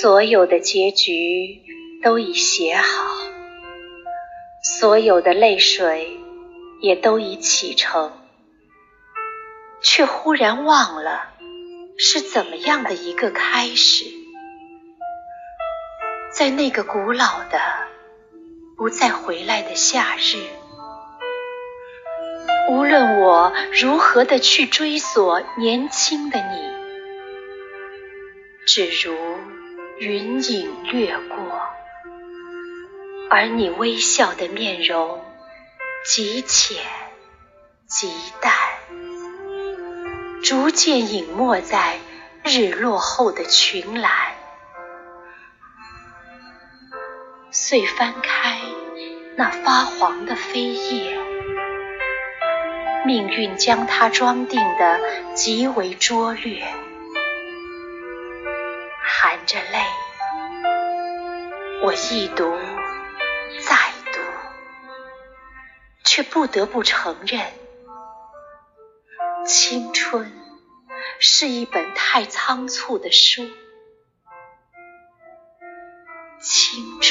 所有的结局都已写好，所有的泪水也都已启程，却忽然忘了是怎么样的一个开始。在那个古老的不再回来的夏日，无论我如何的去追索年轻的你，只如云影掠过，而你微笑的面容极浅极淡，逐渐隐没在日落后的群岚。遂翻开那发黄的飞页，命运将它装订得极为拙劣，含着泪我一读再读，却不得不承认，青春是一本太仓促的书。青春